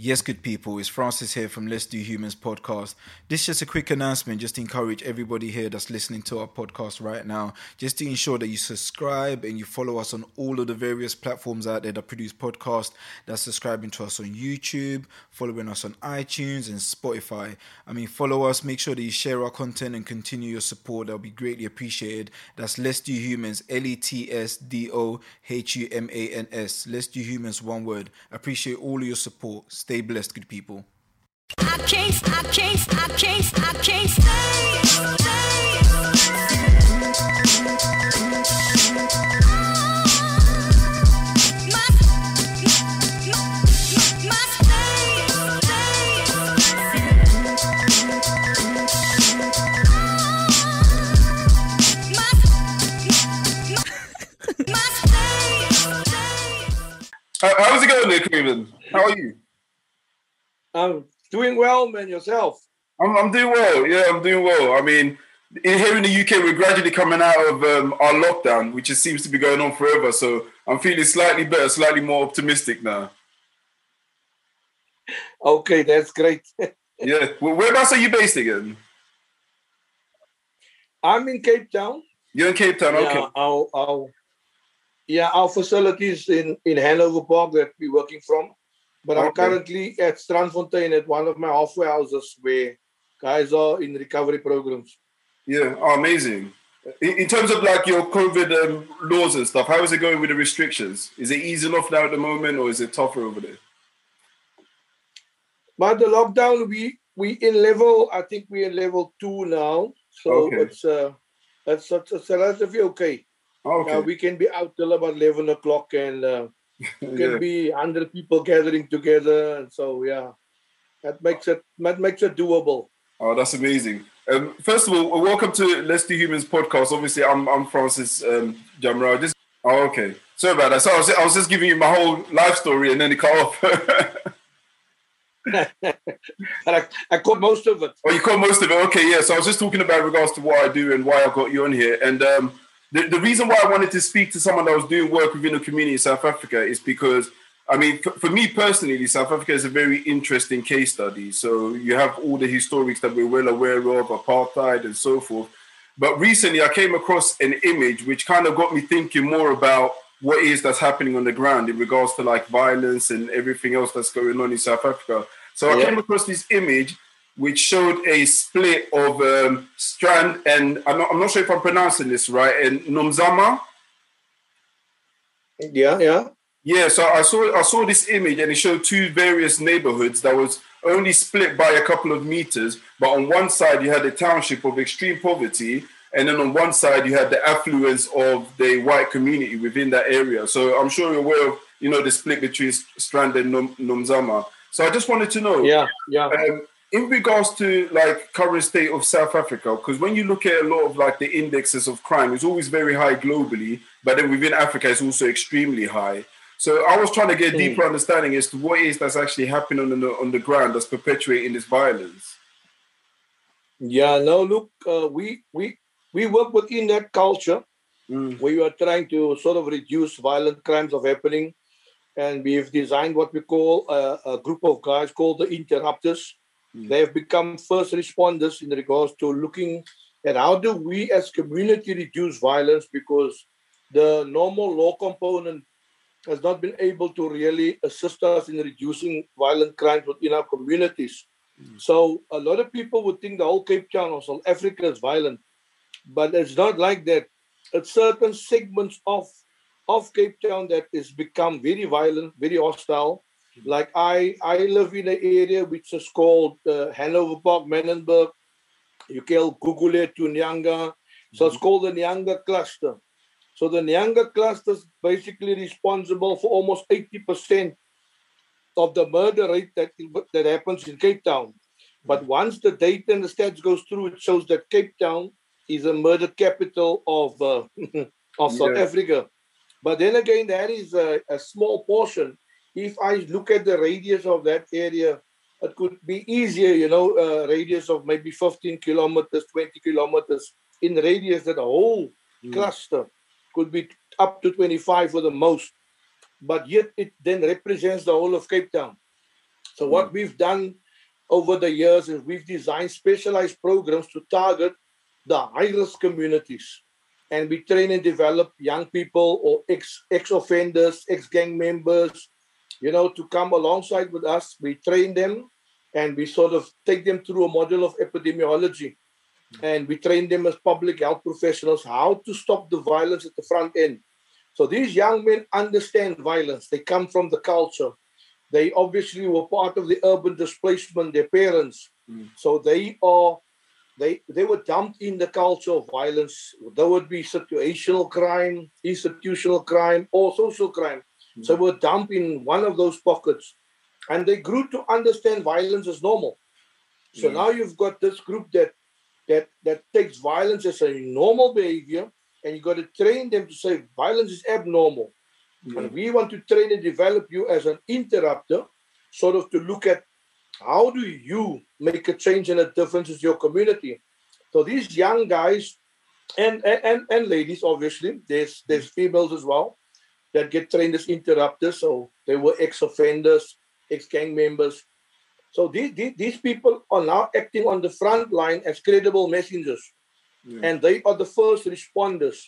Yes, good people, it's Francis here from Let's Do Humans podcast. This is just a quick announcement just to encourage everybody here that's listening to our podcast right now, just to ensure that you subscribe and you follow us on all of the various platforms out there that produce podcasts. That's subscribing to us on YouTube, following us on iTunes and Spotify. I mean, follow us, make sure that you share our content and continue your support. That'll be greatly appreciated. That's Let's Do Humans, LETSDOHUMANS. Let's Do Humans, one word. Appreciate all of your support. Stay blessed, good people. How's it going there, Craven? How are you? I'm doing well, man. Yourself? I'm doing well. Yeah, I'm doing well. I mean, here in the UK, we're gradually coming out of our lockdown, which just seems to be going on forever. So I'm feeling slightly better, slightly more optimistic now. Okay, that's great. Yeah. Well, whereabouts are you based again? I'm in Cape Town. You're in Cape Town. Okay. Yeah, our facilities in Hanover Park that we're working from. But okay. I'm currently at Strandfontein at one of my halfway houses where guys are in recovery programs. Yeah, amazing. In terms of like your COVID laws and stuff, how is it going with the restrictions? Is it easing off now at the moment or is it tougher over there? But the lockdown, we're in level 2 now. So okay. It's relatively okay. Okay. We can be out till about 11 o'clock and... It can be 100 people gathering together, and so yeah, that makes it doable. Oh, that's amazing! First of all, welcome to Let's Do Humans podcast. Obviously, I'm Francis Jamra. Okay. Sorry about that. So I was just giving you my whole life story, and then it cut off. I caught most of it. Oh, you caught most of it. Okay, yeah. So I was just talking about regards to what I do and why I got you on here, and The reason why I wanted to speak to someone that was doing work within the community in South Africa is because, I mean, for me personally, South Africa is a very interesting case study. So you have all the historics that we're well aware of, apartheid and so forth. But recently I came across an image which kind of got me thinking more about what is that's happening on the ground in regards to like violence and everything else that's going on in South Africa. So I came across this image which showed a split of Strand and, I'm not sure if I'm pronouncing this right, and Nomzama? Yeah. Yeah, so I saw this image and it showed two various neighborhoods that was only split by a couple of meters, but on one side you had a township of extreme poverty, and then on one side you had the affluence of the white community within that area. So I'm sure you're aware of, the split between Strand and Nomzama. So I just wanted to know... Yeah. In regards to like current state of South Africa, because when you look at a lot of like the indexes of crime, it's always very high globally, but then within Africa, it's also extremely high. So I was trying to get a deeper understanding as to what is that's actually happening on the ground that's perpetuating this violence. Yeah, no, look, we work within that culture where you are trying to sort of reduce violent crimes of happening. And we've designed what we call a group of guys called the Interrupters. They have become first responders in regards to looking at how do we as community reduce violence, because the normal law component has not been able to really assist us in reducing violent crimes within our communities. So a lot of people would think the whole Cape Town or South Africa is violent, but it's not like that. It's certain segments of Cape Town that has become very violent, very hostile. Like I live in an area which is called Hanover Park, Manenberg. You can Google it to Nyanga. So it's called the Nyanga Cluster. So the Nyanga Cluster is basically responsible for almost 80% of the murder rate that happens in Cape Town. But once the data and the stats goes through, it shows that Cape Town is a murder capital of South Africa. But then again, that is a small portion. If I look at the radius of that area, it could be easier, radius of maybe 15 kilometers, 20 kilometers. In radius, that whole cluster could be up to 25 for the most. But yet it then represents the whole of Cape Town. So what we've done over the years is we've designed specialized programs to target the high-risk communities. And we train and develop young people or ex-offenders, ex-gang members, you know, to come alongside with us. We train them and we sort of take them through a model of epidemiology. And we train them as public health professionals how to stop the violence at the front end. So these young men understand violence. They come from the culture. They obviously were part of the urban displacement, their parents. So they were dumped in the culture of violence. There would be situational crime, institutional crime, or social crime. So they were dumped in one of those pockets. And they grew to understand violence as normal. So now you've got this group that takes violence as a normal behavior, and you've got to train them to say violence is abnormal. And we want to train and develop you as an interrupter, sort of to look at how do you make a change and a difference in your community. So these young guys and ladies, obviously, there's females as well that get trained as interrupters. So they were ex-offenders, ex-gang members. So these people are now acting on the front line as credible messengers. And they are the first responders.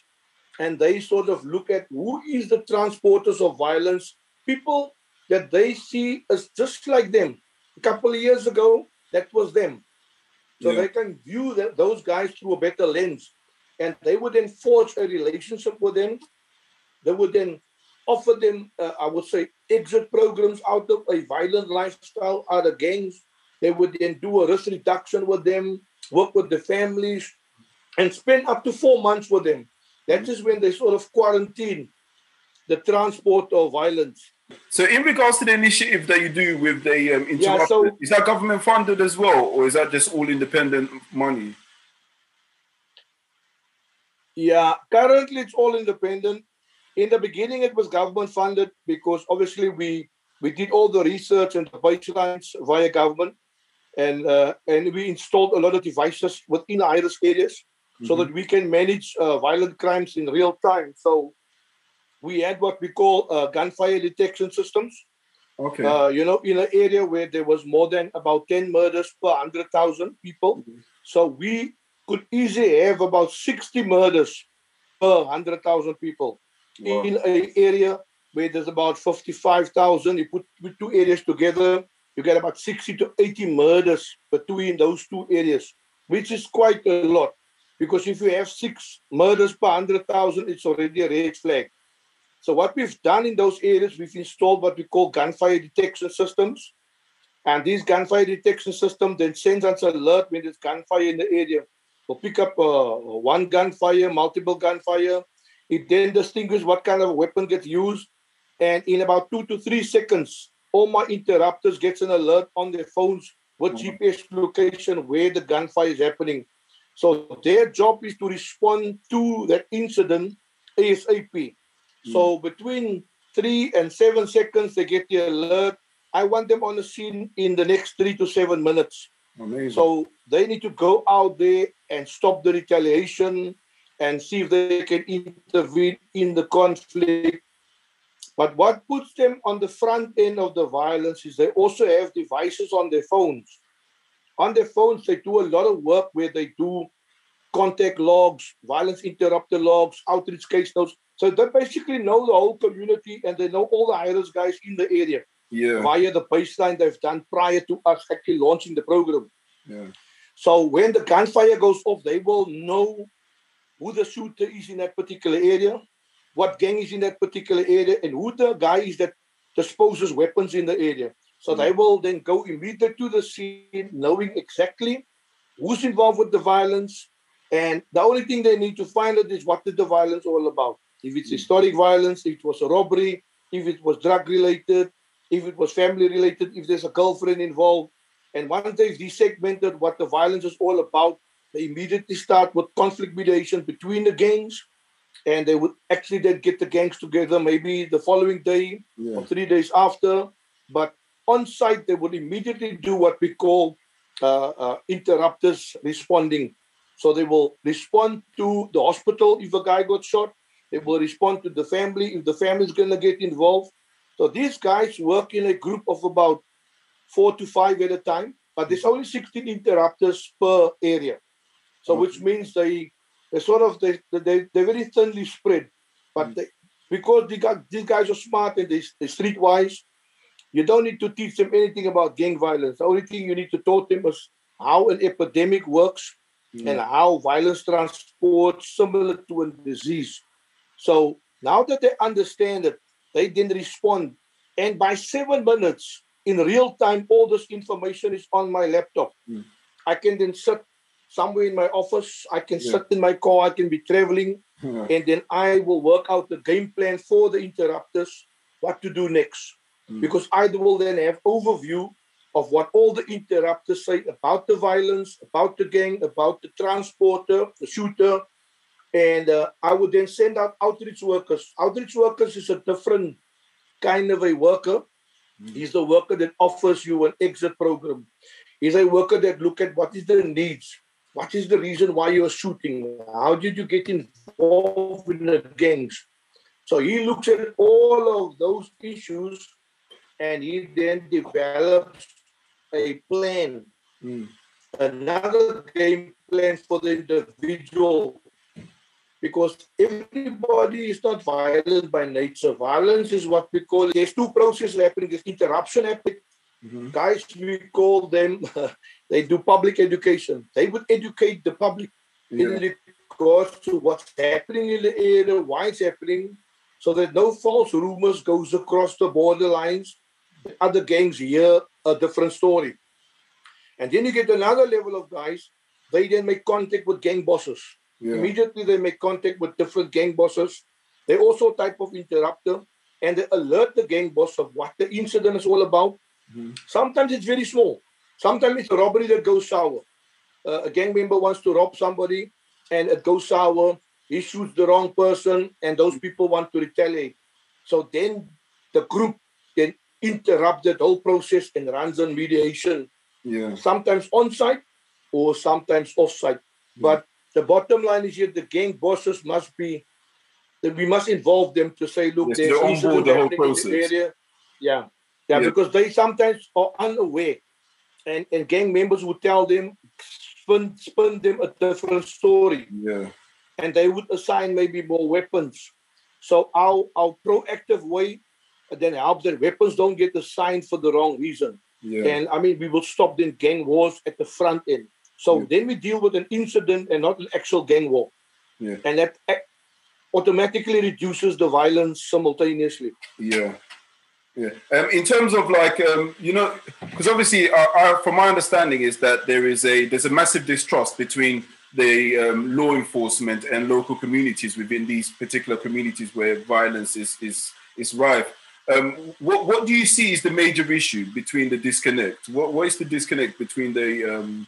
And they sort of look at who is the transporters of violence, people that they see as just like them. A couple of years ago, that was them. So they can view those guys through a better lens. And they would then forge a relationship with them. They would then offer them, I would say, exit programs out of a violent lifestyle, out of gangs. They would then do a risk reduction with them, work with the families, and spend up to 4 months with them. That is when they sort of quarantine the transport of violence. So in regards to the initiative that you do with the Interrupters, is that government funded as well, or is that just all independent money? Yeah, currently it's all independent. In the beginning, it was government funded because obviously we did all the research and the pipelines via government, and we installed a lot of devices within high-risk areas. So that we can manage violent crimes in real time. So we had what we call gunfire detection systems. Okay. You know, in an area where there was more than about 10 murders per 100,000 people. So we could easily have about 60 murders per 100,000 people. Wow. In an area where there's about 55,000, you put two areas together, you get about 60 to 80 murders between those two areas, which is quite a lot. Because if you have 6 murders per 100,000, it's already a red flag. So what we've done in those areas, we've installed what we call gunfire detection systems. And these gunfire detection systems then sends us an alert when there's gunfire in the area. We'll pick up one gunfire, multiple gunfire. It then distinguishes what kind of weapon gets used. And in about 2 to 3 seconds, all my interrupters gets an alert on their phones with GPS location where the gunfire is happening. So their job is to respond to that incident ASAP. So between 3 and 7 seconds, they get the alert. I want them on the scene in the next 3 to 7 minutes. Amazing. So they need to go out there and stop the retaliation and see if they can intervene in the conflict. But what puts them on the front end of the violence is they also have devices on their phones. On their phones, they do a lot of work where they do contact logs, violence interrupter logs, outreach case notes. So they basically know the whole community and they know all the high-risk guys in the area via the baseline they've done prior to us actually launching the program. So when the gunfire goes off, they will know who the shooter is in that particular area, what gang is in that particular area, and who the guy is that disposes weapons in the area. So they will then go immediately to the scene, knowing exactly who's involved with the violence. And the only thing they need to find out is what is the violence all about. If it's historic violence, if it was a robbery, if it was drug-related, if it was family-related, if there's a girlfriend involved. And once they've desegmented what the violence is all about, they immediately start with conflict mediation between the gangs. And they would actually then get the gangs together maybe the following day or 3 days after. But on site, they would immediately do what we call interrupters responding. So they will respond to the hospital if a guy got shot. They will respond to the family if the family is going to get involved. So these guys work in a group of about 4 to 5 at a time, but there's only 16 interrupters per area. So which means they're very thinly spread. But because these guys are smart and they're streetwise, you don't need to teach them anything about gang violence. The only thing you need to taught them is how an epidemic works and how violence transports similar to a disease. So now that they understand it, they then respond. And by 7 minutes, in real time, all this information is on my laptop. I can then sit somewhere in my office. I can sit in my car. I can be traveling. And then I will work out the game plan for the interrupters, what to do next. Because I will then have overview of what all the interrupters say about the violence, about the gang, about the transporter, the shooter. And I would then send out outreach workers. Outreach workers is a different kind of a worker. He's the worker that offers you an exit program. He's a worker that looks at what is the needs. What is the reason why you're shooting? How did you get involved in the gangs? So he looks at all of those issues and he then develops a plan. Another game plan for the individual, because everybody is not violent by nature. Violence is what we call, there's two processes happening. There's interruption happening. Guys, we call them, they do public education. They would educate the public in regards to what's happening in the area, why it's happening, so that no false rumors goes across the borderlines. The other gangs hear a different story. And then you get another level of guys, they then make contact with gang bosses. Immediately they make contact with different gang bosses. They also type of interrupter and they alert the gang boss of what the incident is all about. Sometimes it's very small. Sometimes it's a robbery that goes sour. A gang member wants to rob somebody and it goes sour. He shoots the wrong person and those people want to retaliate. So then the group then interrupts that whole process and runs on mediation. Sometimes on-site or sometimes off-site. But the bottom line is here: the gang bosses must be. We must involve them to say, "Look, they're on board the whole process." Because they sometimes are unaware, and gang members would tell them, spin them a different story. And they would assign maybe more weapons. So our proactive way then helps that weapons don't get assigned for the wrong reason. And I mean, we will stop the gang wars at the front end. So then we deal with an incident and not an actual gang war. And that automatically reduces the violence simultaneously. In terms of like, you know, because obviously from my understanding is that there's a massive distrust between the law enforcement and local communities within these particular communities where violence is rife. What do you see is the major issue between the disconnect? What is the disconnect between the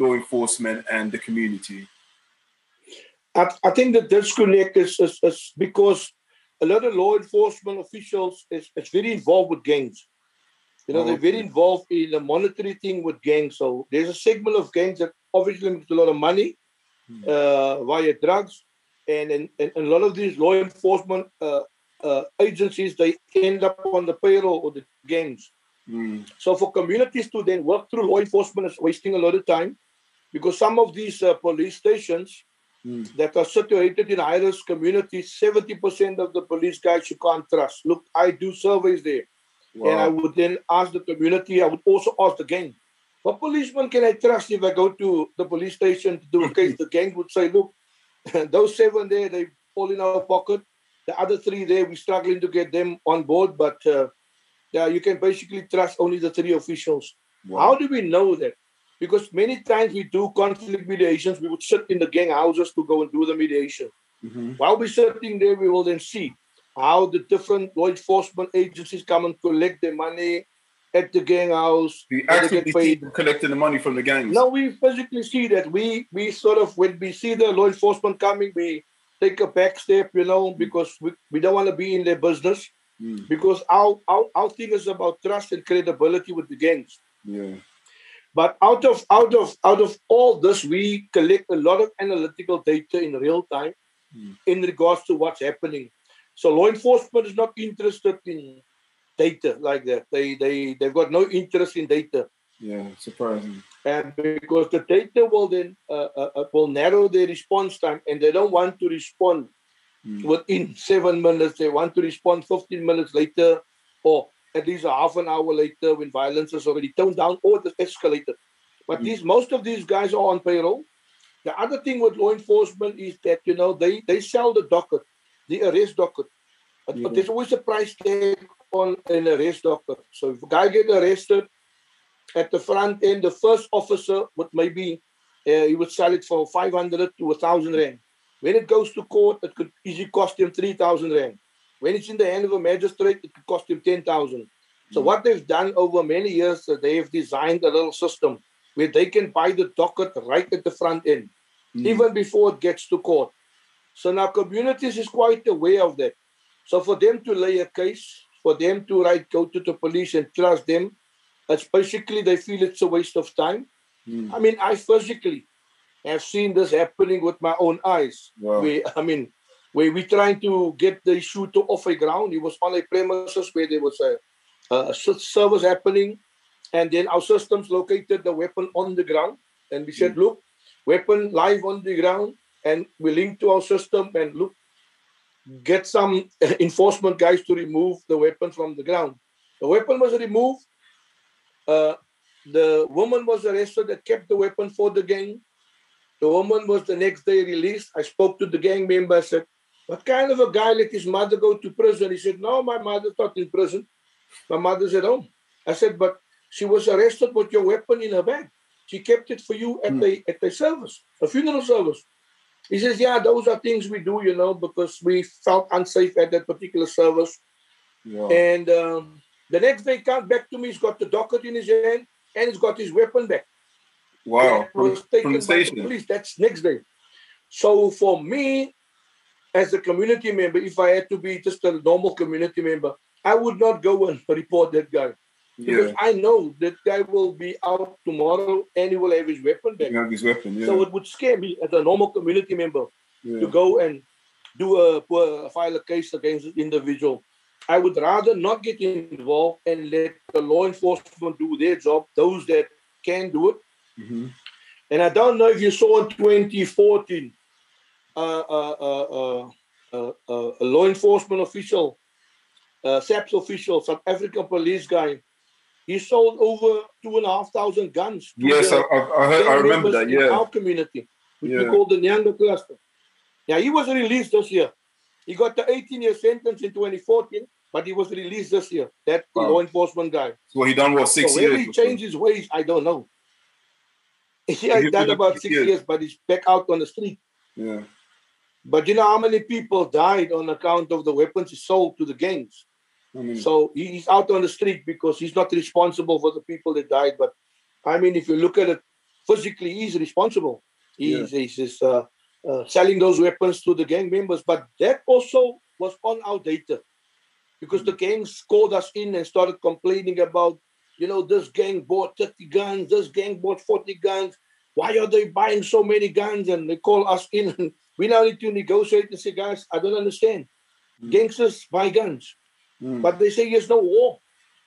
law enforcement and the community? I think the disconnect is because a lot of law enforcement officials is very involved with gangs. You know, they're very involved in the monetary thing with gangs. So there's a segment of gangs that obviously makes a lot of money via drugs. And a lot of these law enforcement agencies, they end up on the payroll of the gangs. So for communities to then work through law enforcement is wasting a lot of time, because some of these police stations that are situated in high-risk communities, 70% of the police guys you can't trust. Look, I do surveys there. And I would then ask the community, I would also ask the gang, what policeman can I trust if I go to the police station to do a case? The gang would say, look, those 7 there, they all in our pocket. The other 3 there, we're struggling to get them on board, but... you can basically trust only the 3 officials. How do we know that? Because many times we do conflict mediations. We would sit in the gang houses to go and do the mediation. While we're sitting there, we will then see how the different law enforcement agencies come and collect their money at the gang house. We actually see them collecting the money from the gangs. No, we physically see that. We sort of, when we see the law enforcement coming, we take a back step, you know, because we don't want to be in their business. Because our thing is about trust and credibility with the gangs. But out of all this, we collect a lot of analytical data in real time in regards to what's happening. So law enforcement is not interested in data like that. They've got no interest in data. Yeah, surprising. And because the data will then will narrow their response time, and they don't want to respond within 7 minutes. They want to respond 15 minutes later, or at least a half an hour later when violence is already toned down or escalated. But most of these guys are on payroll. The other thing with law enforcement is that, you know, they sell the docket, the arrest docket. But there's always a price tag on an arrest docket. So if a guy gets arrested at the front end, the first officer would maybe, he would sell it for 500 to 1,000 Rand. When it goes to court, it could easily cost him 3,000 Rand. When it's in the hand of a magistrate, it could cost him 10,000. So what they've done over many years, they have designed a little system where they can buy the docket right at the front end, even before it gets to court. So now communities is quite aware of that. So for them to lay a case, for them to go to the police and trust them, it's basically they feel it's a waste of time. I mean, I physically have seen this happening with my own eyes. Wow. Where we're trying to get the shooter off the ground. He was on a premises where there was a service happening. And then our systems located the weapon on the ground. And we said, look, weapon live on the ground. And we linked to our system and look, get some enforcement guys to remove the weapon from the ground. The weapon was removed. The woman was arrested that kept the weapon for the gang. The woman was the next day released. I spoke to the gang member. I said, what kind of a guy let his mother go to prison? He said, no, my mother's not in prison. My mother's at home. I said, but she was arrested with your weapon in her bag. She kept it for you at the service, a funeral service. He says, yeah, those are things we do, you know, because we felt unsafe at that particular service. Wow. And the next day he comes back to me, he's got the docket in his hand and he's got his weapon back. Wow. Was taken from the station. By the police. That's next day. So for me, as a community member, if I had to be just a normal community member, I would not go and report that guy. Yeah. Because I know that guy will be out tomorrow and he will have his weapon back. So it would scare me as a normal community member to go and do file a case against this individual. I would rather not get involved and let the law enforcement do their job, those that can do it. Mm-hmm. And I don't know if you saw in 2014, a law enforcement official, SAPS official, South African police guy, he sold over 2,500 guns. Yes, I remember that. Yeah, in our community, which we call the Nyanga Cluster. Now he was released this year. He got the 18-year sentence in 2014, but he was released this year. That law enforcement guy. So he done what 6 years? Whether he changed his ways, I don't know. Yeah, he done about 6 years, but he's back out on the street. Yeah. But you know how many people died on account of the weapons he sold to the gangs? I mean, so he's out on the street because he's not responsible for the people that died. But I mean, if you look at it physically, he's responsible. He's just selling those weapons to the gang members. But that also was on our data because the gangs called us in and started complaining about, you know, this gang bought 30 guns, this gang bought 40 guns. Why are they buying so many guns? And they call us in. And we now need to negotiate and say, guys, I don't understand. Gangsters buy guns. But they say there's no war.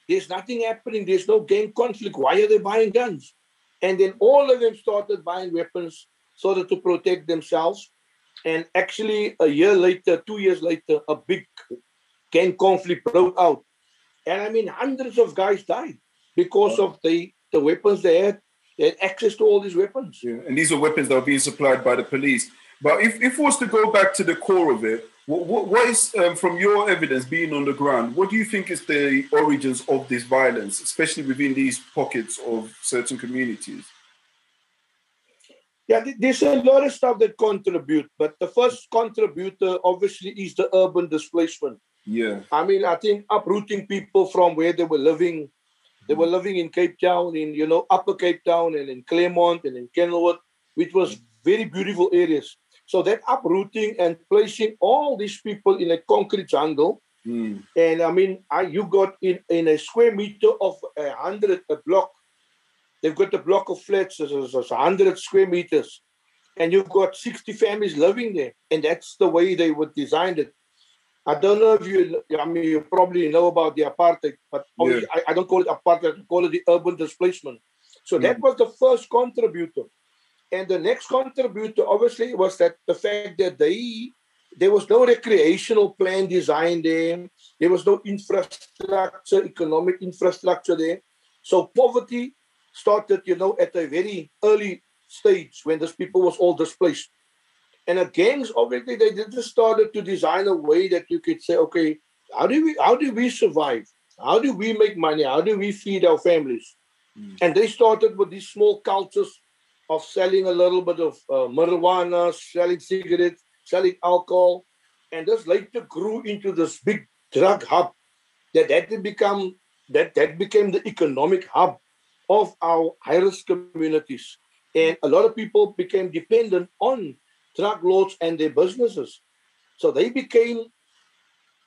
There's nothing happening. There's no gang conflict. Why are they buying guns? And then all of them started buying weapons sort of to protect themselves. And actually, 2 years later, a big gang conflict broke out. And I mean, hundreds of guys died because of the weapons they had. They had access to all these weapons. Yeah. And these are weapons that were being supplied by the police. But if we was to go back to the core of it, what is, from your evidence being on the ground, what do you think is the origins of this violence, especially within these pockets of certain communities? Yeah, there's a lot of stuff that contribute, but the first contributor obviously is the urban displacement. Yeah. I mean, I think uprooting people from where they were living. They were living in Cape Town, in, you know, Upper Cape Town and in Claremont and in Kenilworth, which was very beautiful areas. So that uprooting and placing all these people in a concrete jungle. And I mean, you got in a square meter of 100 a block. They've got a block of flats, it's 100 square meters. And you've got 60 families living there. And that's the way they were designed it. I don't know if you, I mean, you probably know about the apartheid, but yeah. I don't call it apartheid, I call it the urban displacement. So that was the first contributor. And the next contributor, obviously, was that the fact that there was no recreational plan design there. There was no infrastructure, economic infrastructure there. So poverty started, you know, at a very early stage when these people was all displaced. And the gangs, obviously, they just started to design a way that you could say, okay, how do we survive? How do we make money? How do we feed our families? Mm. And they started with these small cultures of selling a little bit of marijuana, selling cigarettes, selling alcohol. And this later grew into this big drug hub that became the economic hub of our high-risk communities. And a lot of people became dependent on drug lords and their businesses. So they became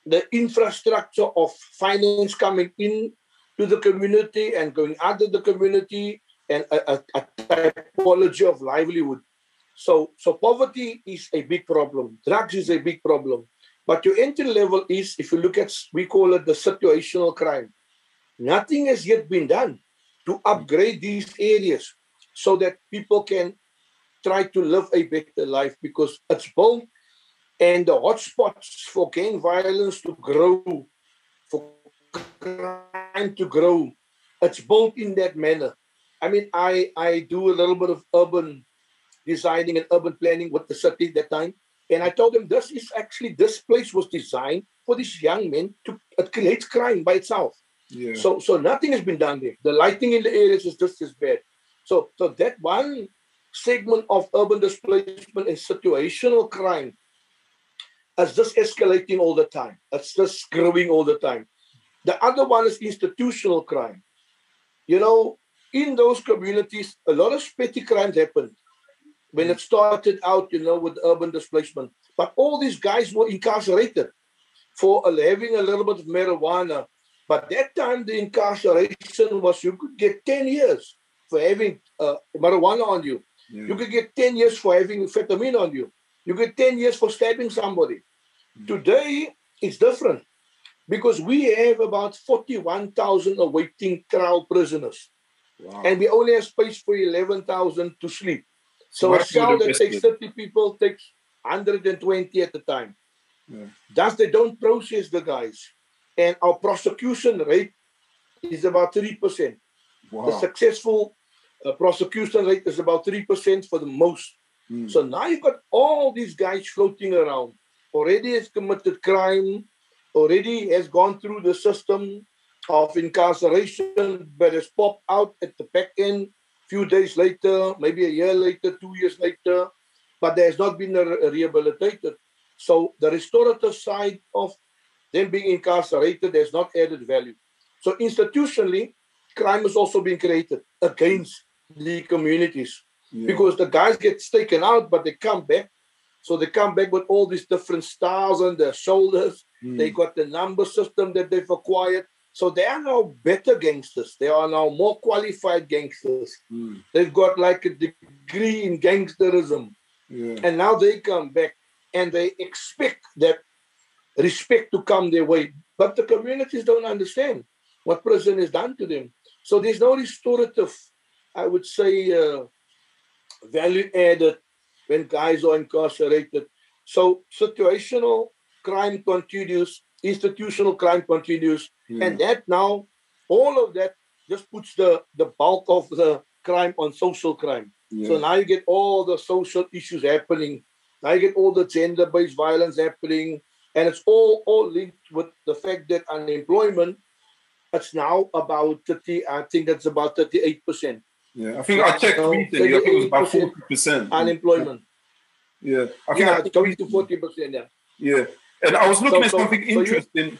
the infrastructure of finance coming in to the community and going out of the community and a typology of livelihood. So poverty is a big problem. Drugs is a big problem. But your entry level is, if you look at, we call it the situational crime. Nothing has yet been done to upgrade these areas so that people can try to live a better life, because it's both, and the hotspots for gang violence to grow, for crime to grow, it's both in that manner. I mean, I do a little bit of urban designing and urban planning with the city at that time, and I told them this place was designed for these young men to create crime by itself. Yeah. So nothing has been done there. The lighting in the areas is just as bad. So that one segment of urban displacement and situational crime is just escalating all the time. It's just growing all the time. The other one is institutional crime. You know, in those communities, a lot of petty crimes happened when it started out, you know, with urban displacement. But all these guys were incarcerated for having a little bit of marijuana. But that time, the incarceration was you could get 10 years for having marijuana on you. Yeah. You could get 10 years for having amphetamine on you. You get 10 years for stabbing somebody. Mm-hmm. Today, it's different because we have about 41,000 awaiting trial prisoners. Wow. And we only have space for 11,000 to sleep. So a cell that takes 30 people takes 120 at a time. Yeah. Thus, they don't process the guys. And our prosecution rate is about 3%. Wow. The successful prosecution rate is about 3% for the most. Mm. So now you've got all these guys floating around. Already has committed crime, already has gone through the system of incarceration, but has popped out at the back end a few days later, maybe a year later, 2 years later, but there has not been rehabilitated. So the restorative side of them being incarcerated has not added value. So institutionally, crime is also being created against the communities, yeah, because the guys get taken out, but they come back. So they come back with all these different stars on their shoulders. Mm. They got the number system that they've acquired. So they are now better gangsters. They are now more qualified gangsters. Mm. They've got like a degree in gangsterism. Yeah. And now they come back and they expect that respect to come their way. But the communities don't understand what prison has done to them. So there's no restorative, I would say, value added when guys are incarcerated. So situational crime continues, institutional crime continues, yeah, and that now, all of that just puts the bulk of the crime on social crime. Yeah. So now you get all the social issues happening. Now you get all the gender-based violence happening, and it's all linked with the fact that unemployment, it's now about 30, I think that's about 38%. Yeah, I think I checked recently, I think it was about 40%. Unemployment. Yeah. It's going to 40%, yeah. Yeah, and I was looking at something interesting.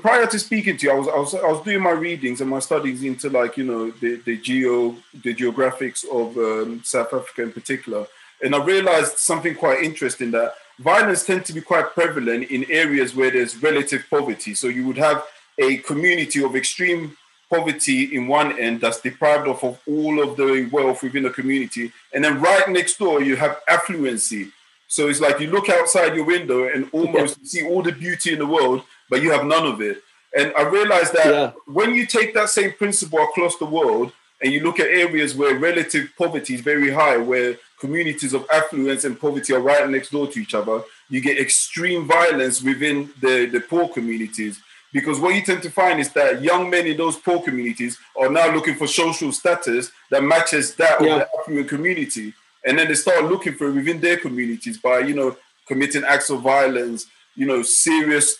Prior to speaking to you, I was doing my readings and my studies into, like, you know, the geographics of South Africa in particular. And I realized something quite interesting, that violence tends to be quite prevalent in areas where there's relative poverty. So you would have a community of extreme poverty in one end that's deprived of all of the wealth within the community. And then right next door, you have affluency. So it's like you look outside your window and almost you see all the beauty in the world, but you have none of it. And I realized that when you take that same principle across the world and you look at areas where relative poverty is very high, where communities of affluence and poverty are right next door to each other, you get extreme violence within the poor communities. Because what you tend to find is that young men in those poor communities are now looking for social status that matches that of the affluent community. And then they start looking for it within their communities by, you know, committing acts of violence, you know, serious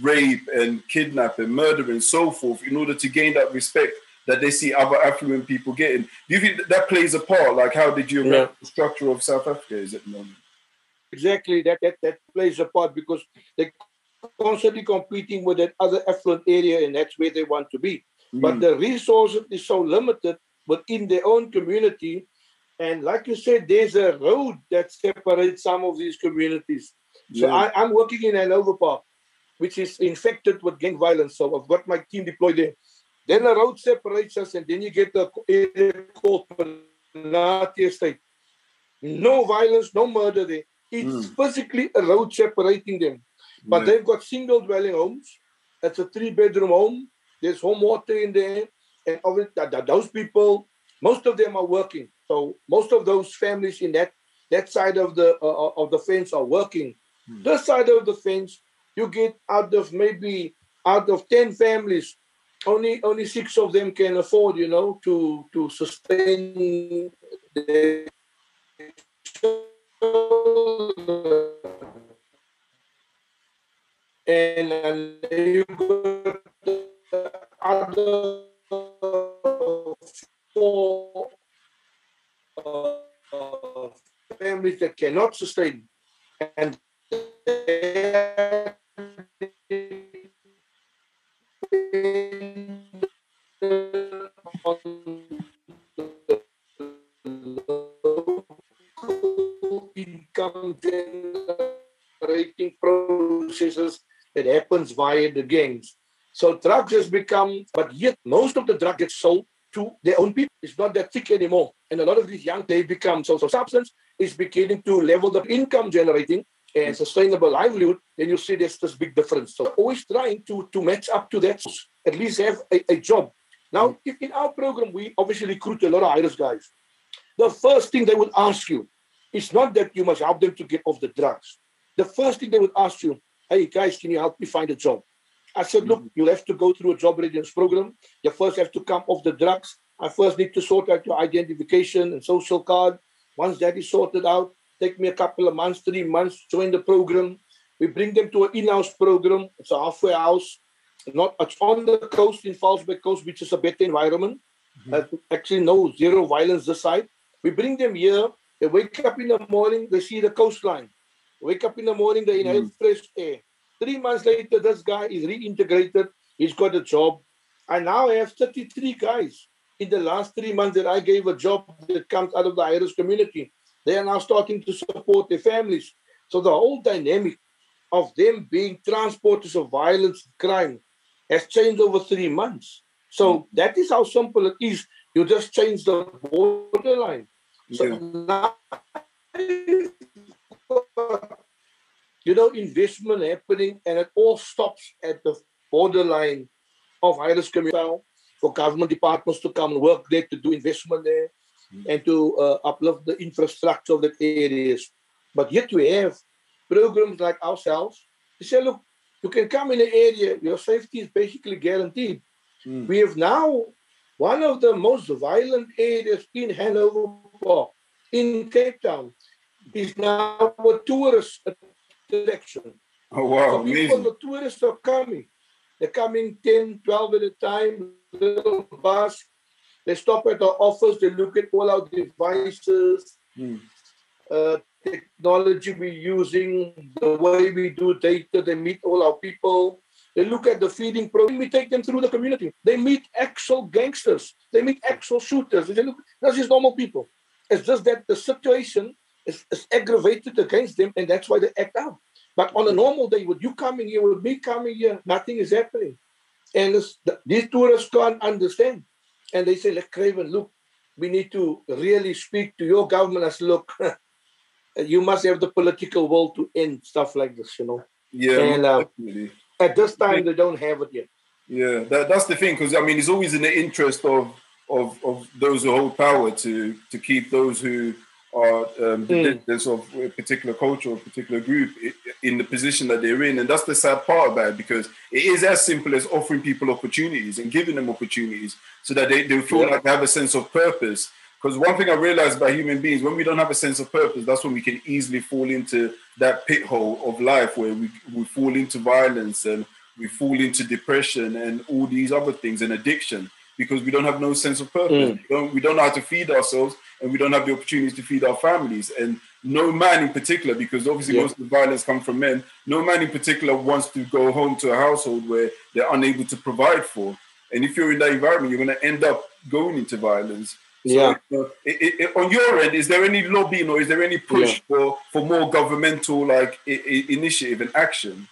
rape and kidnapping, murder and so forth, in order to gain that respect that they see other affluent people getting. Do you think that plays a part? Like, how did you remember the structure of South Africa is at the moment? Exactly, that plays a part, because they're constantly competing with that other affluent area, and that's where they want to be. But the resources is so limited within their own community. And like you said, there's a road that separates some of these communities. So I'm working in Hanover Park, which is infected with gang violence. So I've got my team deployed there. Then the road separates us, and then you get the area called Penati Estate. No violence, no murder there. It's physically a road separating them. But they've got single dwelling homes. It's a 3-bedroom home. There's home water in there. And those people, most of them are working. So most of those families in that side of the fence are working. This side of the fence, you get out of 10 families, only 6 of them can afford, you know, to sustain their children. And you got the other 4 families that cannot sustain, and income generating processes that happens via the gangs. So drugs has become, but yet most of the drug gets sold to their own people. It's not that thick anymore. And a lot of these young, they become so substance is beginning to level the income generating and sustainable livelihood. Then you see there's this big difference. So always trying to match up to that, at least have a job. Now, if in our program, we obviously recruit a lot of high-risk guys. The first thing they would ask you, it's not that you must help them to get off the drugs. The first thing they would ask you, hey, guys, can you help me find a job? I said, look, you'll have to go through a job readiness program. You first have to come off the drugs. I first need to sort out your identification and social card. Once that is sorted out, take me a couple of months, 3 months, join the program. We bring them to an in-house program. It's a halfway house. It's on the coast, in False Bay coast, which is a better environment. Actually, no, zero violence this side. We bring them here. They wake up in the morning, they see the coastline. Wake up in the morning, they inhale fresh air. 3 months later, this guy is reintegrated. He's got a job. I now have 33 guys in the last 3 months that I gave a job that comes out of the high-risk community. They are now starting to support their families. So the whole dynamic of them being transporters of violence and crime has changed over 3 months. So that is how simple it is. You just change the borderline. So now, you know, investment happening, and it all stops at the borderline of high-risk community for government departments to come and work there, to do investment there, and to uplift the infrastructure of that areas. But yet we have programs like ourselves. They say, look, you can come in an area, your safety is basically guaranteed. We have now one of the most violent areas in Hanover Park, in Cape Town, is now a tourist attraction. Oh, wow. So people, the tourists are coming. They're coming 10, 12 at a time, little bus. They stop at our office. They look at all our devices, technology we're using, the way we do data. They meet all our people. They look at the feeding program. We take them through the community. They meet actual gangsters. They meet actual shooters. They say, look, that's just normal people. It's just that the situation is aggravated against them, and that's why they act out. But on a normal day, with you coming here, with me coming here, nothing is happening. And these tourists can't understand. And they say, like, Craven, look, we need to really speak to your government. I said, look, you must have the political will to end stuff like this, you know. Yeah, and, definitely. At this time, they don't have it yet. Yeah, that's the thing, because I mean, it's always in the interest of those who hold power to keep those who are defenders of a particular culture, or a particular group, in the position that they're in, and that's the sad part about it, because it is as simple as offering people opportunities and giving them opportunities so that they feel like they have a sense of purpose. Because one thing I realized about human beings, when we don't have a sense of purpose, that's when we can easily fall into that pit hole of life where we fall into violence and we fall into depression and all these other things and addiction, because we don't have no sense of purpose. We don't know how to feed ourselves, and we don't have the opportunities to feed our families. And no man in particular, because obviously most of the violence comes from men, no man in particular wants to go home to a household where they're unable to provide for. And if you're in that environment, you're going to end up going into violence. So, on your end, is there any lobbying or is there any push for more governmental like initiative and action?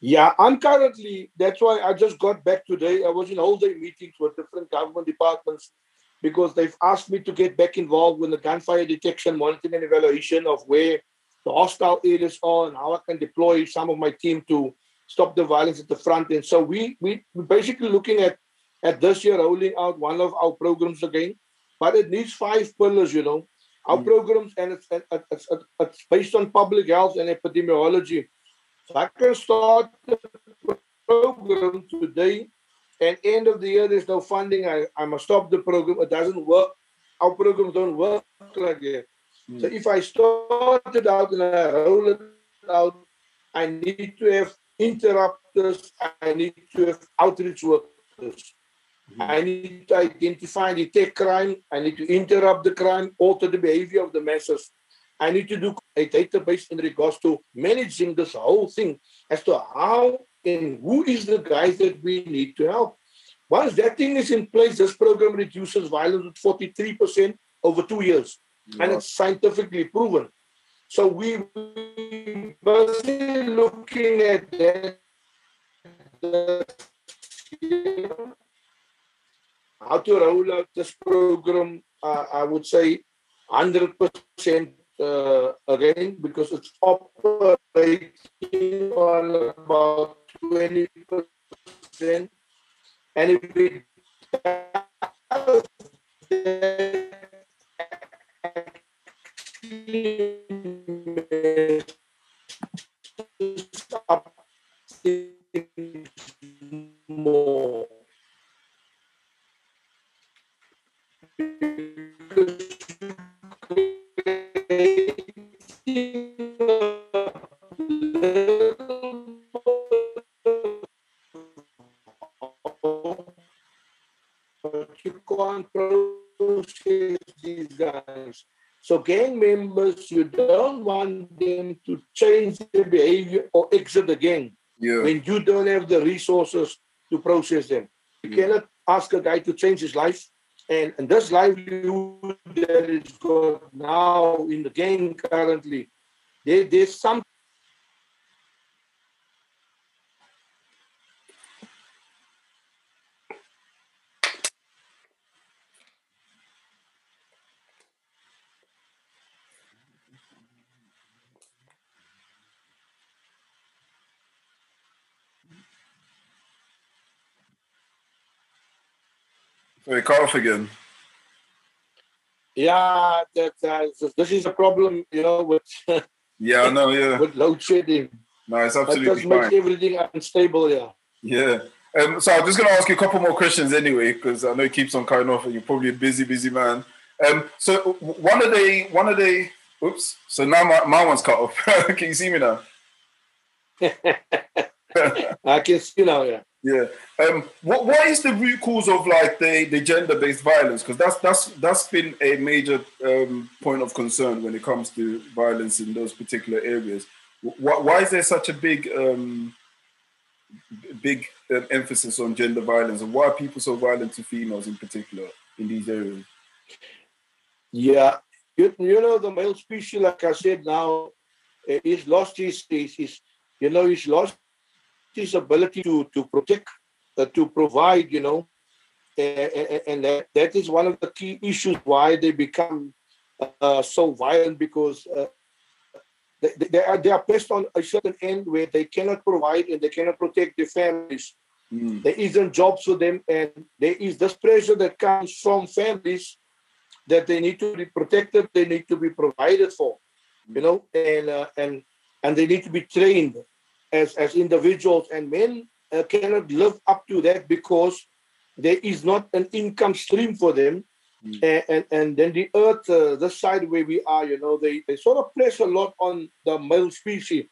Yeah, I'm currently, that's why I just got back today. I was in all day meetings with different government departments because they've asked me to get back involved with the gunfire detection, monitoring and evaluation of where the hostile areas are and how I can deploy some of my team to stop the violence at the front end. So we're basically looking at this year rolling out one of our programs again, but it needs 5 pillars, you know. Our programs, and it's based on public health and epidemiology. So I can start the program today, and end of the year there's no funding. I must stop the program. It doesn't work. Our programs don't work like that. So if I start it out and I roll it out, I need to have interrupters. I need to have outreach workers. I need to identify and detect crime. I need to interrupt the crime, alter the behavior of the masses. I need to do a database in regards to managing this whole thing as to how and who is the guys that we need to help. Once that thing is in place, this program reduces violence with 43% over 2 years. Yeah. And it's scientifically proven. So we're looking at that. How to roll out this program, I would say 100% again, because it's operating on about 20%. And if it does that, up more. You can't process these guys. So gang members, you don't want them to change their behavior or exit the gang when you don't have the resources to process them. You cannot ask a guy to change his life. And this livelihood that is got now in the game currently, there's some. Sorry, cough again. Yeah, that this is a problem, you know, with yeah, I know, yeah, with load shedding. No, it's absolutely fine. It just makes everything unstable, yeah. So I'm just gonna ask you a couple more questions anyway, because I know it keeps on cutting off, and you're probably a busy man. So one of the oops. So now my one's cut off. Can you see me now? I can see now, yeah. Yeah. What is the root cause of like the gender-based violence? Because that's been a major point of concern when it comes to violence in those particular areas. Why is there such a big emphasis on gender violence, and why are people so violent to females in particular in these areas? Yeah, you know, the male species, like I said, now is lost his ability to protect, to provide, you know, and that is one of the key issues why they become so violent because they are placed on a certain end where they cannot provide and they cannot protect their families. Mm. There isn't jobs for them, and there is this pressure that comes from families that they need to be protected, they need to be provided for, you know, and they need to be trained as individuals. And men cannot live up to that because there is not an income stream for them. Mm. And then the earth, this side where we are, you know, they sort of place a lot on the male species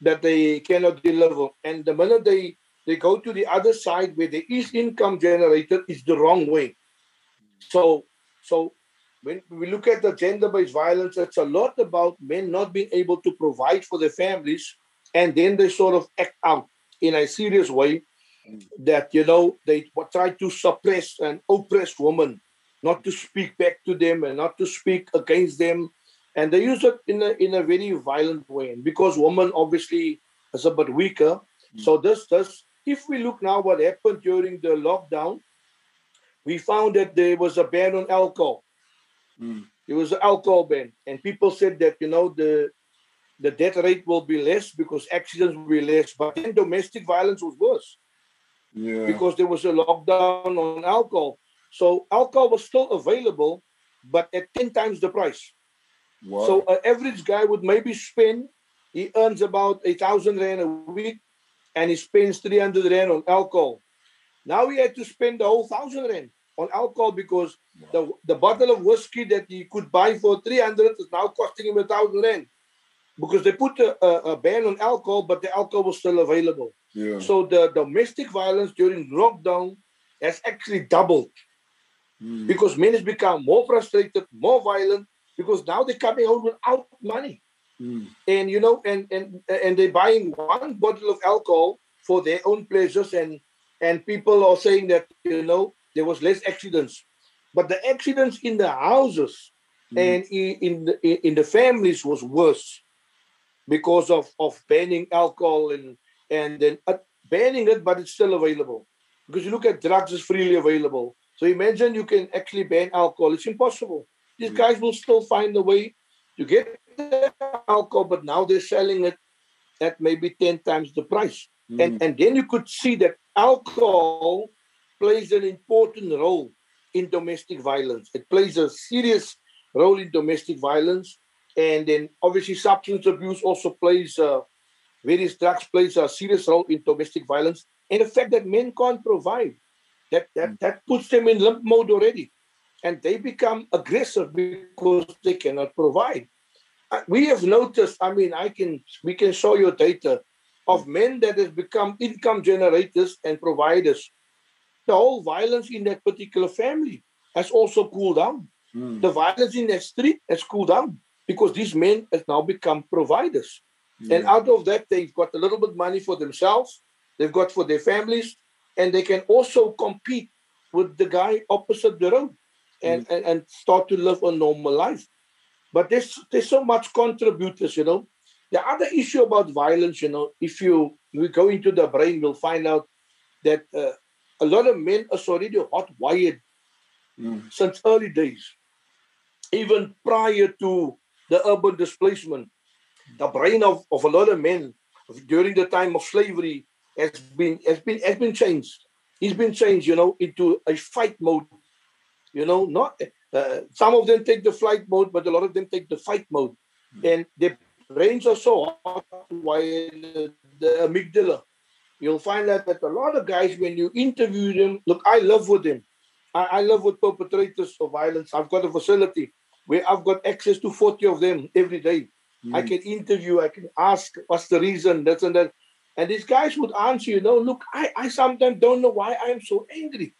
that they cannot deliver. And the minute they go to the other side where there is income generated, it's the wrong way. So when we look at the gender-based violence, it's a lot about men not being able to provide for their families, and then they sort of act out in a serious way that, you know, they try to suppress and oppress women, not to speak back to them and not to speak against them. And they use it in a very violent way. And because women obviously is a bit weaker. Mm. So this, if we look now what happened during the lockdown, we found that there was a ban on alcohol. Mm. It was an alcohol ban. And people said that, you know, the death rate will be less because accidents will be less. But then domestic violence was worse. Yeah. Because there was a lockdown on alcohol. So alcohol was still available, but at 10 times the price. Wow. So an average guy would maybe spend, he earns about 1,000 Rand a week, and he spends 300 Rand on alcohol. Now he had to spend the whole 1,000 Rand on alcohol because the bottle of whiskey that he could buy for 300 is now costing him 1,000 Rand. Because they put a ban on alcohol, but the alcohol was still available. Yeah. So the domestic violence during lockdown has actually doubled. Mm. Because men have become more frustrated, more violent, because now they're coming home without money. Mm. And, you know, and they're buying one bottle of alcohol for their own pleasures. And people are saying that, you know, there was less accidents. But the accidents in the houses and in the families was worse because of banning alcohol and then banning it, but it's still available. Because you look at drugs, it's freely available. So imagine you can actually ban alcohol. It's impossible. These guys will still find a way to get the alcohol, but now they're selling it at maybe 10 times the price. Mm. And then you could see that alcohol plays an important role in domestic violence. It plays a serious role in domestic violence. And then obviously substance abuse also plays, various drugs plays a serious role in domestic violence. And the fact that men can't provide, that puts them in limp mode already. And they become aggressive because they cannot provide. We have noticed, I mean, we can show you data of men that has become income generators and providers. The whole violence in that particular family has also cooled down. Mm. The violence in the street has cooled down because these men have now become providers. Yeah. And out of that, they've got a little bit of money for themselves, they've got for their families, and they can also compete with the guy opposite the road and start to live a normal life. But there's so much contributors, you know. The other issue about violence, you know, if we go into the brain, we'll find out that a lot of men are already hot-wired since early days. Even prior to the urban displacement, the brain of a lot of men during the time of slavery has been changed. It's been changed, you know, into a fight mode. You know, not some of them take the flight mode, but a lot of them take the fight mode. Mm. And their brains are so hot wired, the amygdala. You'll find out that a lot of guys, when you interview them, look, I live with them. I live with perpetrators of violence. I've got a facility where I've got access to 40 of them every day. Mm. I can interview, I can ask what's the reason, this and that. And these guys would answer, you know, look, I sometimes don't know why I'm so angry.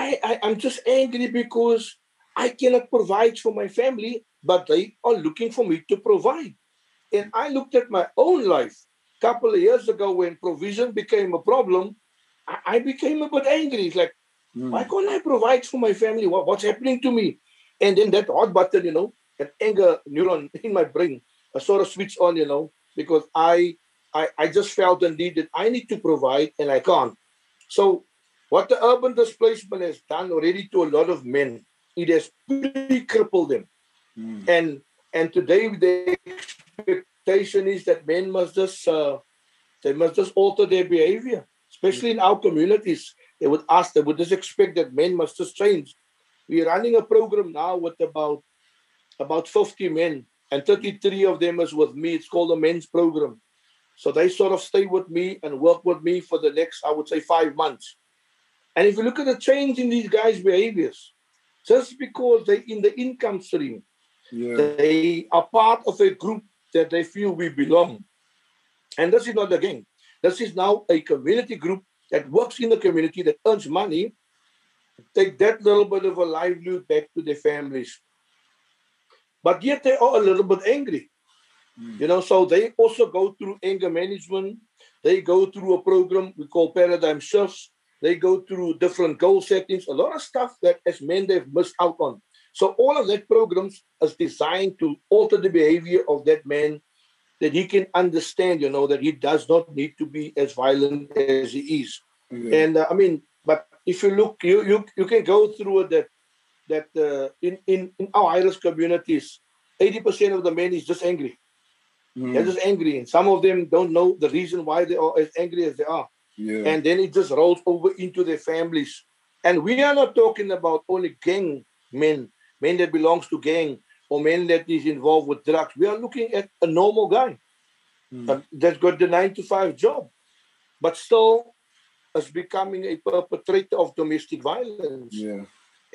I'm just angry because I cannot provide for my family, but they are looking for me to provide. And I looked at my own life a couple of years ago when provision became a problem. I became a bit angry. It's like, why can't I provide for my family? What's happening to me? And then that hot button, you know, that anger neuron in my brain, a sort of switch on, you know, because I just felt indeed that I need to provide and I can't. So what the urban displacement has done already to a lot of men, it has really crippled them. And today the expectation is that men must just alter their behavior, especially in our communities. They would just expect that men must just change. We're running a program now with about 50 men, and 33 of them is with me. It's called a men's program. So they sort of stay with me and work with me for the next, 5 months. And if you look at the change in these guys' behaviors, just because they're in the income stream, they are part of a group that they feel we belong. And this is not a game. This is now a community group that works in the community, that earns money, take that little bit of a livelihood back to their families. But yet they are a little bit angry. So they also go through anger management. They go through a program we call paradigm shifts. They go through different goal settings, a lot of stuff that as men they've missed out on. So all of that programs is designed to alter the behavior of that man, that he can understand, that he does not need to be as violent as he is. And but if you look, you can go through that in our Irish communities, 80% of the men is just angry. They're just angry, and some of them don't know the reason why they are as angry as they are. And then it just rolls over into their families. And we are not talking about only gang men that belongs to gang, or men that is involved with drugs. We are looking at a normal guy that's got the 9-to-5 job, but still is becoming a perpetrator of domestic violence.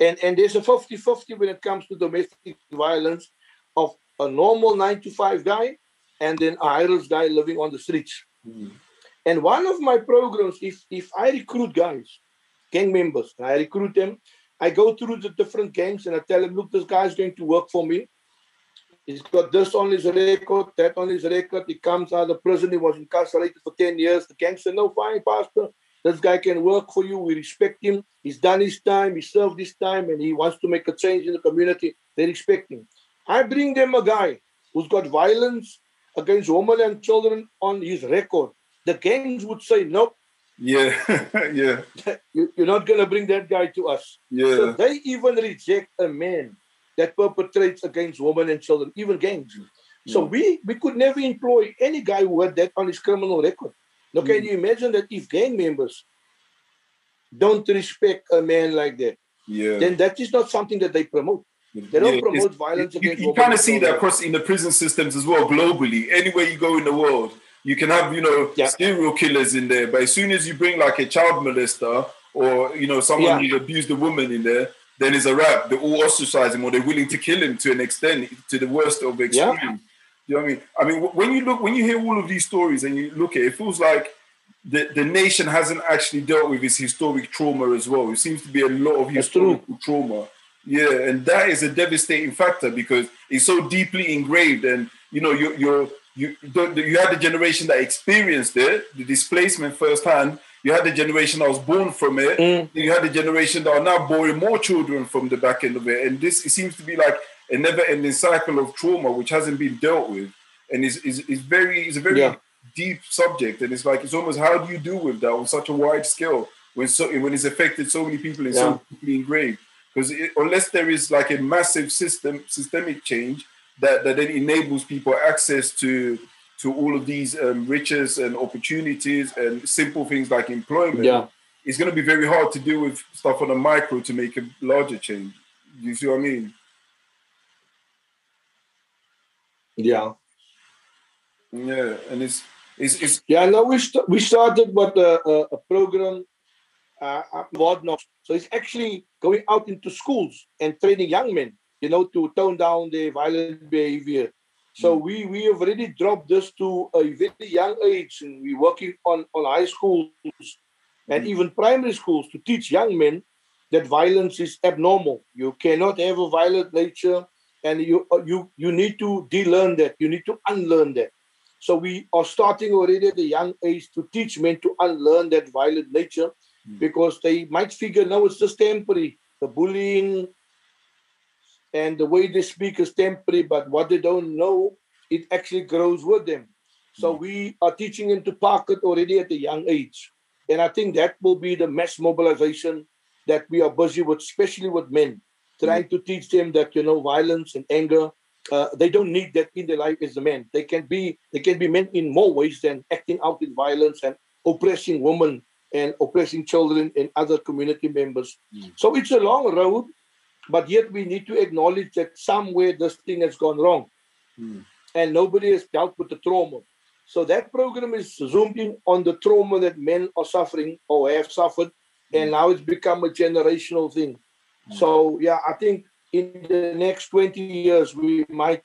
And there's a 50-50 when it comes to domestic violence of a normal 9-to-5 guy and then a Irish guy living on the streets. And one of my programs, if I recruit guys, gang members, and I recruit them, I go through the different gangs and I tell them, look, this guy is going to work for me. He's got this on his record, that on his record. He comes out of prison. He was incarcerated for 10 years. The gang said, no, fine, Pastor. This guy can work for you. We respect him. He's done his time. He served his time. And he wants to make a change in the community. They respect him. I bring them a guy who's got violence against women and children on his record. The gangs would say, nope. You're not going to bring that guy to us. So they even reject a man that perpetrates against women and children, even gangs. So we could never employ any guy who had that on his criminal record. Now, can you imagine that if gang members don't respect a man like that, then that is not something that they promote. They don't promote violence against women. You kind of see that across in the prison systems as well, globally, anywhere you go in the world. You can have, serial killers in there, but as soon as you bring like a child molester or, someone who's abused a woman in there, then it's a wrap. They're all ostracizing him, or they're willing to kill him to an extent, to the worst of extremes. You know what I mean? When you hear all of these stories and you look at it, it feels like the nation hasn't actually dealt with its historic trauma as well. It seems to be a lot of historical trauma. Yeah, and that is a devastating factor because it's so deeply engraved, and, you had the generation that experienced it, the displacement firsthand. You had the generation that was born from it. You had the generation that are now born more children from the back end of it. And this, it seems to be like a never-ending cycle of trauma which hasn't been dealt with. And it's a very deep subject. And it's like, it's almost, how do you deal with that on such a wide scale when it's affected so many people and so deeply engraved? Because unless there is like a massive systemic change, that then enables people access to all of these riches and opportunities and simple things like employment. It's going to be very hard to deal with stuff on a micro to make a larger change. You see what I mean? Yeah, and it's we started with a program so it's actually going out into schools and training young men, to tone down their violent behavior. So we have already dropped this to a very young age, and we're working on high schools and even primary schools to teach young men that violence is abnormal. You cannot have a violent nature, and you need to de-learn that. You need to unlearn that. So we are starting already at a young age to teach men to unlearn that violent nature, because they might figure, no, it's just temporary. The bullying and the way they speak is temporary, but what they don't know, it actually grows with them. So we are teaching them to park it already at a young age. And I think that will be the mass mobilization that we are busy with, especially with men. trying to teach them that, you know, violence and anger, they don't need that in their life as a man. They can be men in more ways than acting out in violence and oppressing women and oppressing children and other community members. So it's a long road, but yet we need to acknowledge that somewhere this thing has gone wrong and nobody has dealt with the trauma. So that program is zoomed in on the trauma that men are suffering or have suffered, and now it's become a generational thing. So, yeah, I think in the next 20 years, we might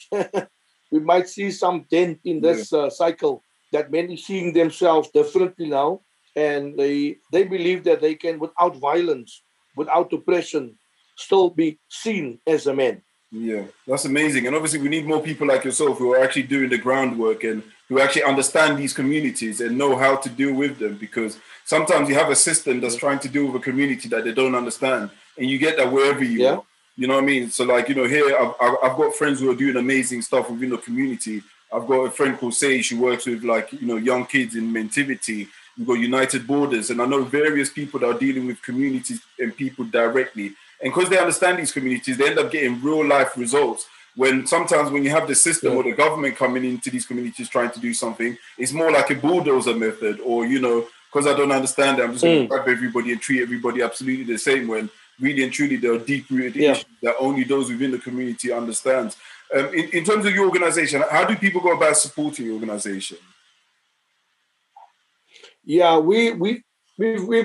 see some dent in this cycle, that men are seeing themselves differently now, and they believe that they can, without violence, without oppression, still be seen as a man. Yeah, that's amazing. And obviously, we need more people like yourself who are actually doing the groundwork and who actually understand these communities and know how to deal with them, because sometimes you have a system that's trying to deal with a community that they don't understand, and you get that wherever you are. You know what I mean? So, like, you know, here I've got friends who are doing amazing stuff within the community. I've got a friend called Sage who works with, like, you know, young kids in Mentivity. We've got United Borders, and I know various people that are dealing with communities and people directly. And because they understand these communities, they end up getting real life results. When sometimes when you have the system or the government coming into these communities trying to do something, it's more like a bulldozer method, or, you know, because I don't understand it, I'm just going to grab everybody and treat everybody absolutely the same, when really and truly there are deep-rooted issues that only those within the community understand. In terms of your organization, how do people go about supporting your organization? Yeah, we've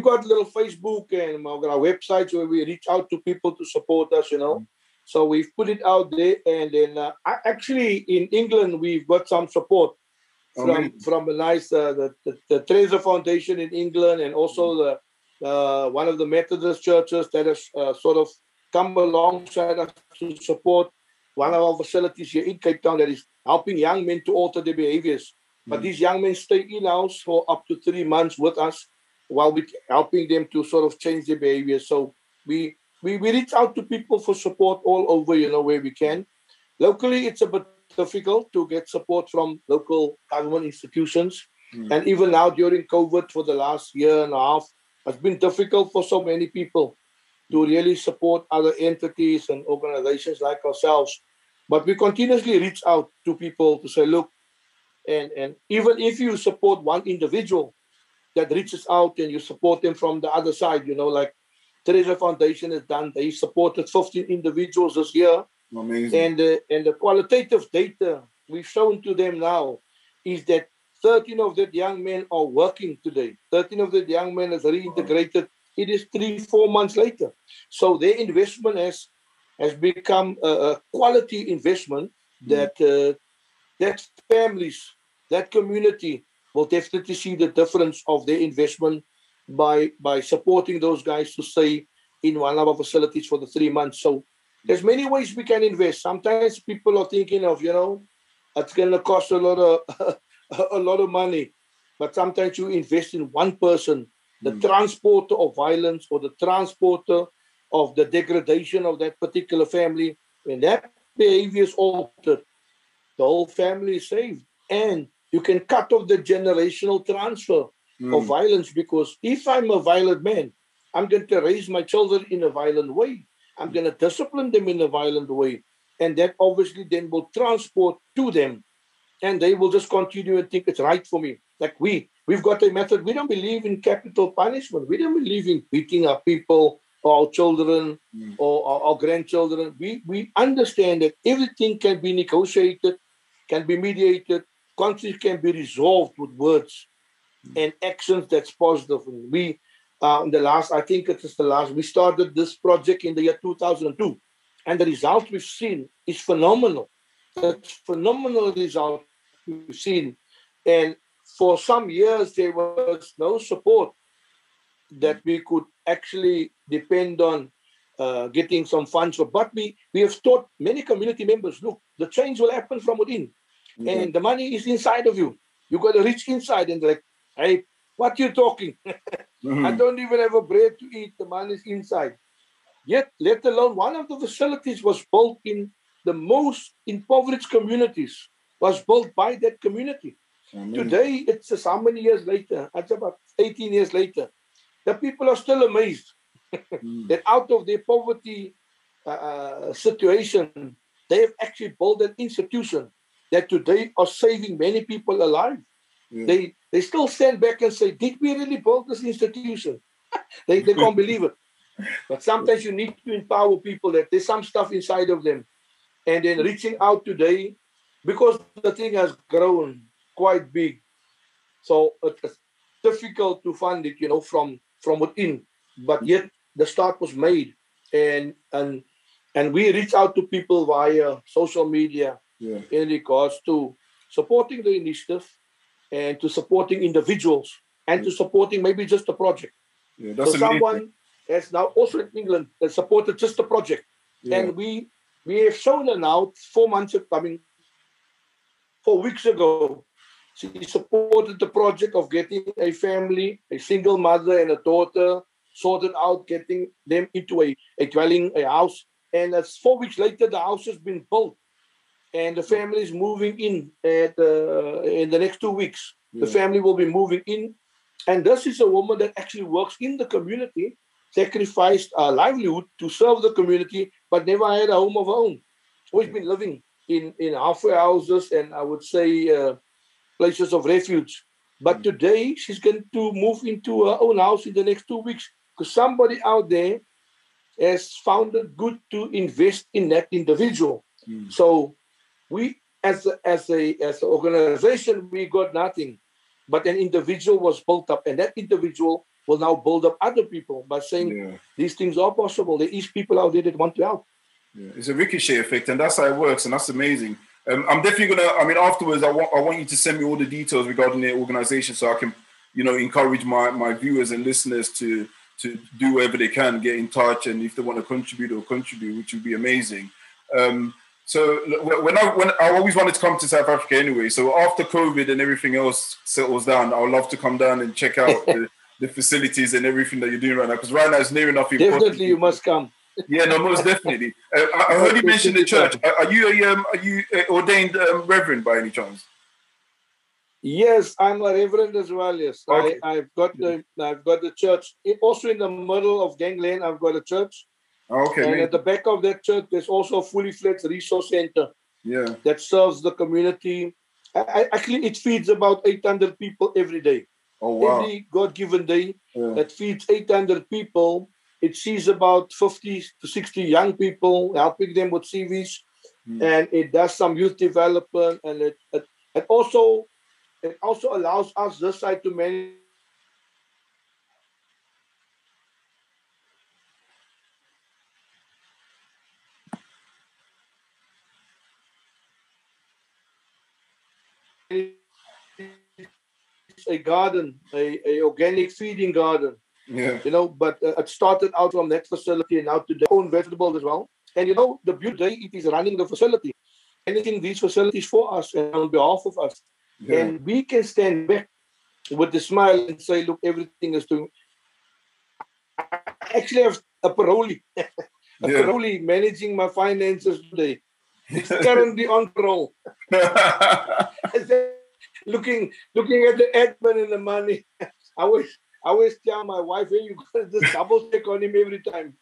got little Facebook and our websites where we reach out to people to support us, you know. So we've put it out there, and then actually in England we've got some support from a nice the Trazer Foundation in England, and also the one of the Methodist churches that has sort of come alongside us to support one of our facilities here in Cape Town that is helping young men to alter their behaviours. But these young men stay in house for up to 3 months with us while we're helping them to sort of change their behaviour. So we reach out to people for support all over, you know, where we can. Locally, it's a bit difficult to get support from local government institutions. And even now during COVID for the last year and a half, it's been difficult for so many people to really support other entities and organizations like ourselves. But we continuously reach out to people to say, look, and even if you support one individual that reaches out and you support them from the other side, you know, like Trazer Foundation has done. They supported 15 individuals this year. Amazing. And the qualitative data we've shown to them now is that 13 of the young men are working today. 13 of the young men has reintegrated. Wow. It is 3-4 months later. So their investment has become a quality investment that families, that community will definitely see the difference of their investment by supporting those guys to stay in one of our facilities for the 3 months. So there's many ways we can invest. Sometimes people are thinking of, you know, it's going to cost a lot of money, but sometimes you invest in one person, the transporter of violence or the transporter of the degradation of that particular family. When that behavior is altered, the whole family is saved, and you can cut off the generational transfer of violence, because if I'm a violent man, I'm going to raise my children in a violent way. I'm going to discipline them in a violent way. And that obviously then will transport to them, and they will just continue and think it's right for me. Like we've got a method. We don't believe in capital punishment. We don't believe in beating our people or our children or our grandchildren. We understand that everything can be negotiated, can be mediated, conflict can be resolved with words and actions that's positive. And we, we started this project in the year 2002, and the result we've seen is phenomenal. That's phenomenal result we've seen. And for some years, there was no support that we could actually depend on getting some funds for. But we have taught many community members, look, the change will happen from within. And the money is inside of you. You've got to reach inside, and like, hey, what are you talking? I don't even have a bread to eat. The man is inside. Yet, let alone one of the facilities was built in the most impoverished communities, was built by that community. Today, it's just how many years later? It's about 18 years later. The people are still amazed that out of their poverty situation, they have actually built an institution that today are saving many people alive. Yeah. They still stand back and say, did we really build this institution? They can't believe it. But sometimes you need to empower people that there's some stuff inside of them. And then reaching out today, because the thing has grown quite big. So it's difficult to fund it, you know, from within. But yet the start was made. And we reach out to people via social media in regards to supporting the initiative and to supporting individuals and to supporting maybe just the project. Yeah, that's so amazing. Someone has now also in England that supported just the project. Yeah. And we have shown her now 4 weeks ago, she supported the project of getting a family, a single mother and a daughter, sorted out, getting them into a dwelling, a house. And that's 4 weeks later, the house has been built. And the family is moving in in the next 2 weeks. Yeah. The family will be moving in. And this is a woman that actually works in the community, sacrificed her livelihood to serve the community, but never had a home of her own. Always been living in halfway houses and I would say places of refuge. But today, she's going to move into her own house in the next 2 weeks because somebody out there has found it good to invest in that individual. Mm. So we, as an organization, we got nothing. But an individual was built up, and that individual will now build up other people by saying, these things are possible. There is people out there that want to help. Yeah. It's a ricochet effect, and that's how it works, and that's amazing. I'm definitely going to, afterwards, I want you to send me all the details regarding the organization so I can, encourage my viewers and listeners to do whatever they can, get in touch, and if they want to contribute, which would be amazing. So when I always wanted to come to South Africa anyway, so after COVID and everything else settles down, I would love to come down and check out the facilities and everything that you're doing right now, because right now it's near enough. Definitely you must come. Yeah, no, most definitely. I heard you mention the church. Are you an ordained reverend by any chance? Yes, I'm a reverend as well. Yes, okay. I've got the church. Also in the middle of Gang Lane, I've got a church. Okay. And at the back of that church, there's also a fully fledged resource center. Yeah. That serves the community. Actually, it feeds about 800 people every day. Oh wow! Every God-given day, that feeds 800 people. It sees about 50 to 60 young people, helping them with CVs. Mm. And it does some youth development. And it also allows us this side to manage. A garden, a organic feeding garden. Yeah. But it started out from that facility and out to their own vegetables as well. And the beauty, it is running the facility, managing these facilities for us and on behalf of us. Yeah. And we can stand back with a smile and say, look, everything is doing. I actually have a parolee, parolee managing my finances today. It's currently on parole. Looking at the admin and the money, I always tell my wife, hey, you got to just double check on him every time,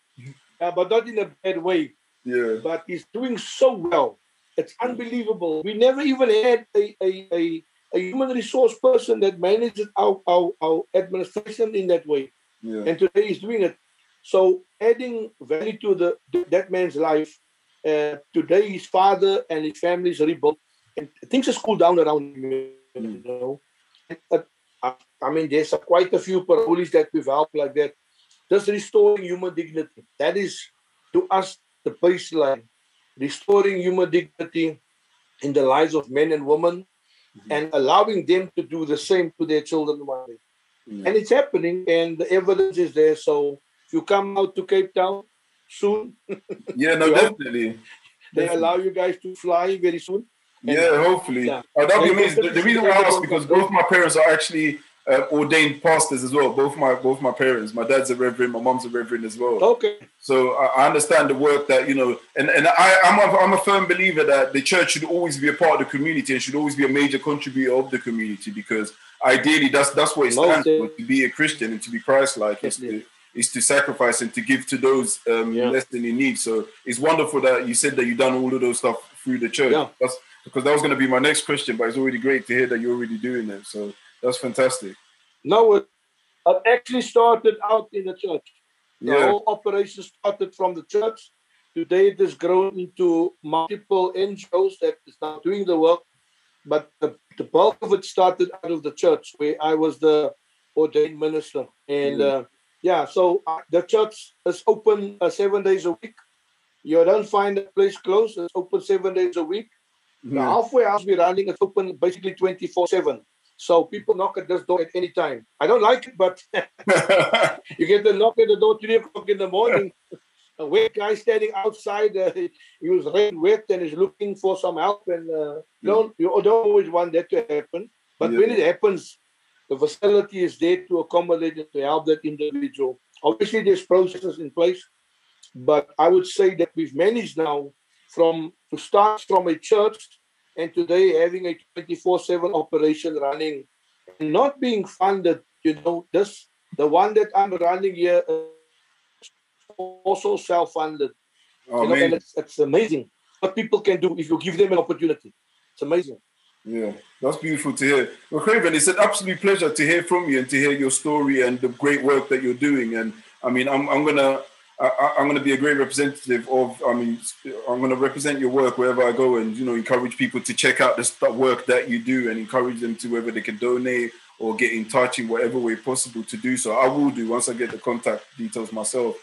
but not in a bad way. Yeah. But he's doing so well. It's unbelievable. We never even had a human resource person that manages our administration in that way. Yeah. And today he's doing it. So adding value to that man's life. Today his father and his family is rebuilt. And things just cool down around him, there's quite a few parolees that we've helped like that. Just restoring human dignity. That is, to us, the baseline. Restoring human dignity in the lives of men and women and allowing them to do the same to their children one day. Mm-hmm. And it's happening and the evidence is there. So if you come out to Cape Town soon. Yeah, no, definitely. They allow you guys to fly very soon. Yeah, hopefully. Yeah. That would be amazing. The reason why I asked because both my parents are actually ordained pastors as well. Both my parents. My dad's a reverend. My mom's a reverend as well. Okay. So I understand the work that I'm a firm believer that the church should always be a part of the community and should always be a major contributor of the community because ideally that's what it stands for, to be a Christian and to be Christ-like. Yes, is to sacrifice and to give to those less than in need. So it's wonderful that you said that you've done all of those stuff through the church. Yeah. That's, because that was going to be my next question, but it's already great to hear that you're already doing them. So that's fantastic. No, it actually started out in the church. The whole operation started from the church. Today it has grown into multiple NGOs that is now doing the work. But the bulk of it started out of the church, where I was the ordained minister. And so the church is open 7 days a week. You don't find a place closed. It's open 7 days a week. The halfway house we're running is open basically 24/7. So people knock at this door at any time. I don't like it, but you get the knock at the door 3 o'clock in the morning. A wet guy standing outside, he was rain wet and is looking for some help. And you don't always want that to happen. But when it happens, the facility is there to accommodate and to help that individual. Obviously, there's processes in place. But I would say that we've managed now to start from a church and today having a 24/7 operation running and not being funded. The one that I'm running here is also self-funded. Oh, and it's amazing what people can do if you give them an opportunity. It's amazing. Yeah, that's beautiful to hear. Well, Craven, it's an absolute pleasure to hear from you and to hear your story and the great work that you're doing. And I mean, I'm going to be a great representative of. I mean, I'm going to represent your work wherever I go, and encourage people to check out the work that you do, and encourage them to whether they can donate or get in touch in whatever way possible to do so. I will do once I get the contact details myself.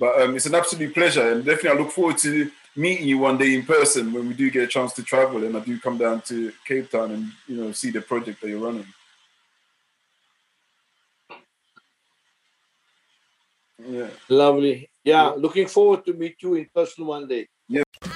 But it's an absolute pleasure, and definitely I look forward to meeting you one day in person when we do get a chance to travel, and I do come down to Cape Town and see the project that you're running. Yeah. Lovely. Yeah, looking forward to meet you in person one day. Yeah.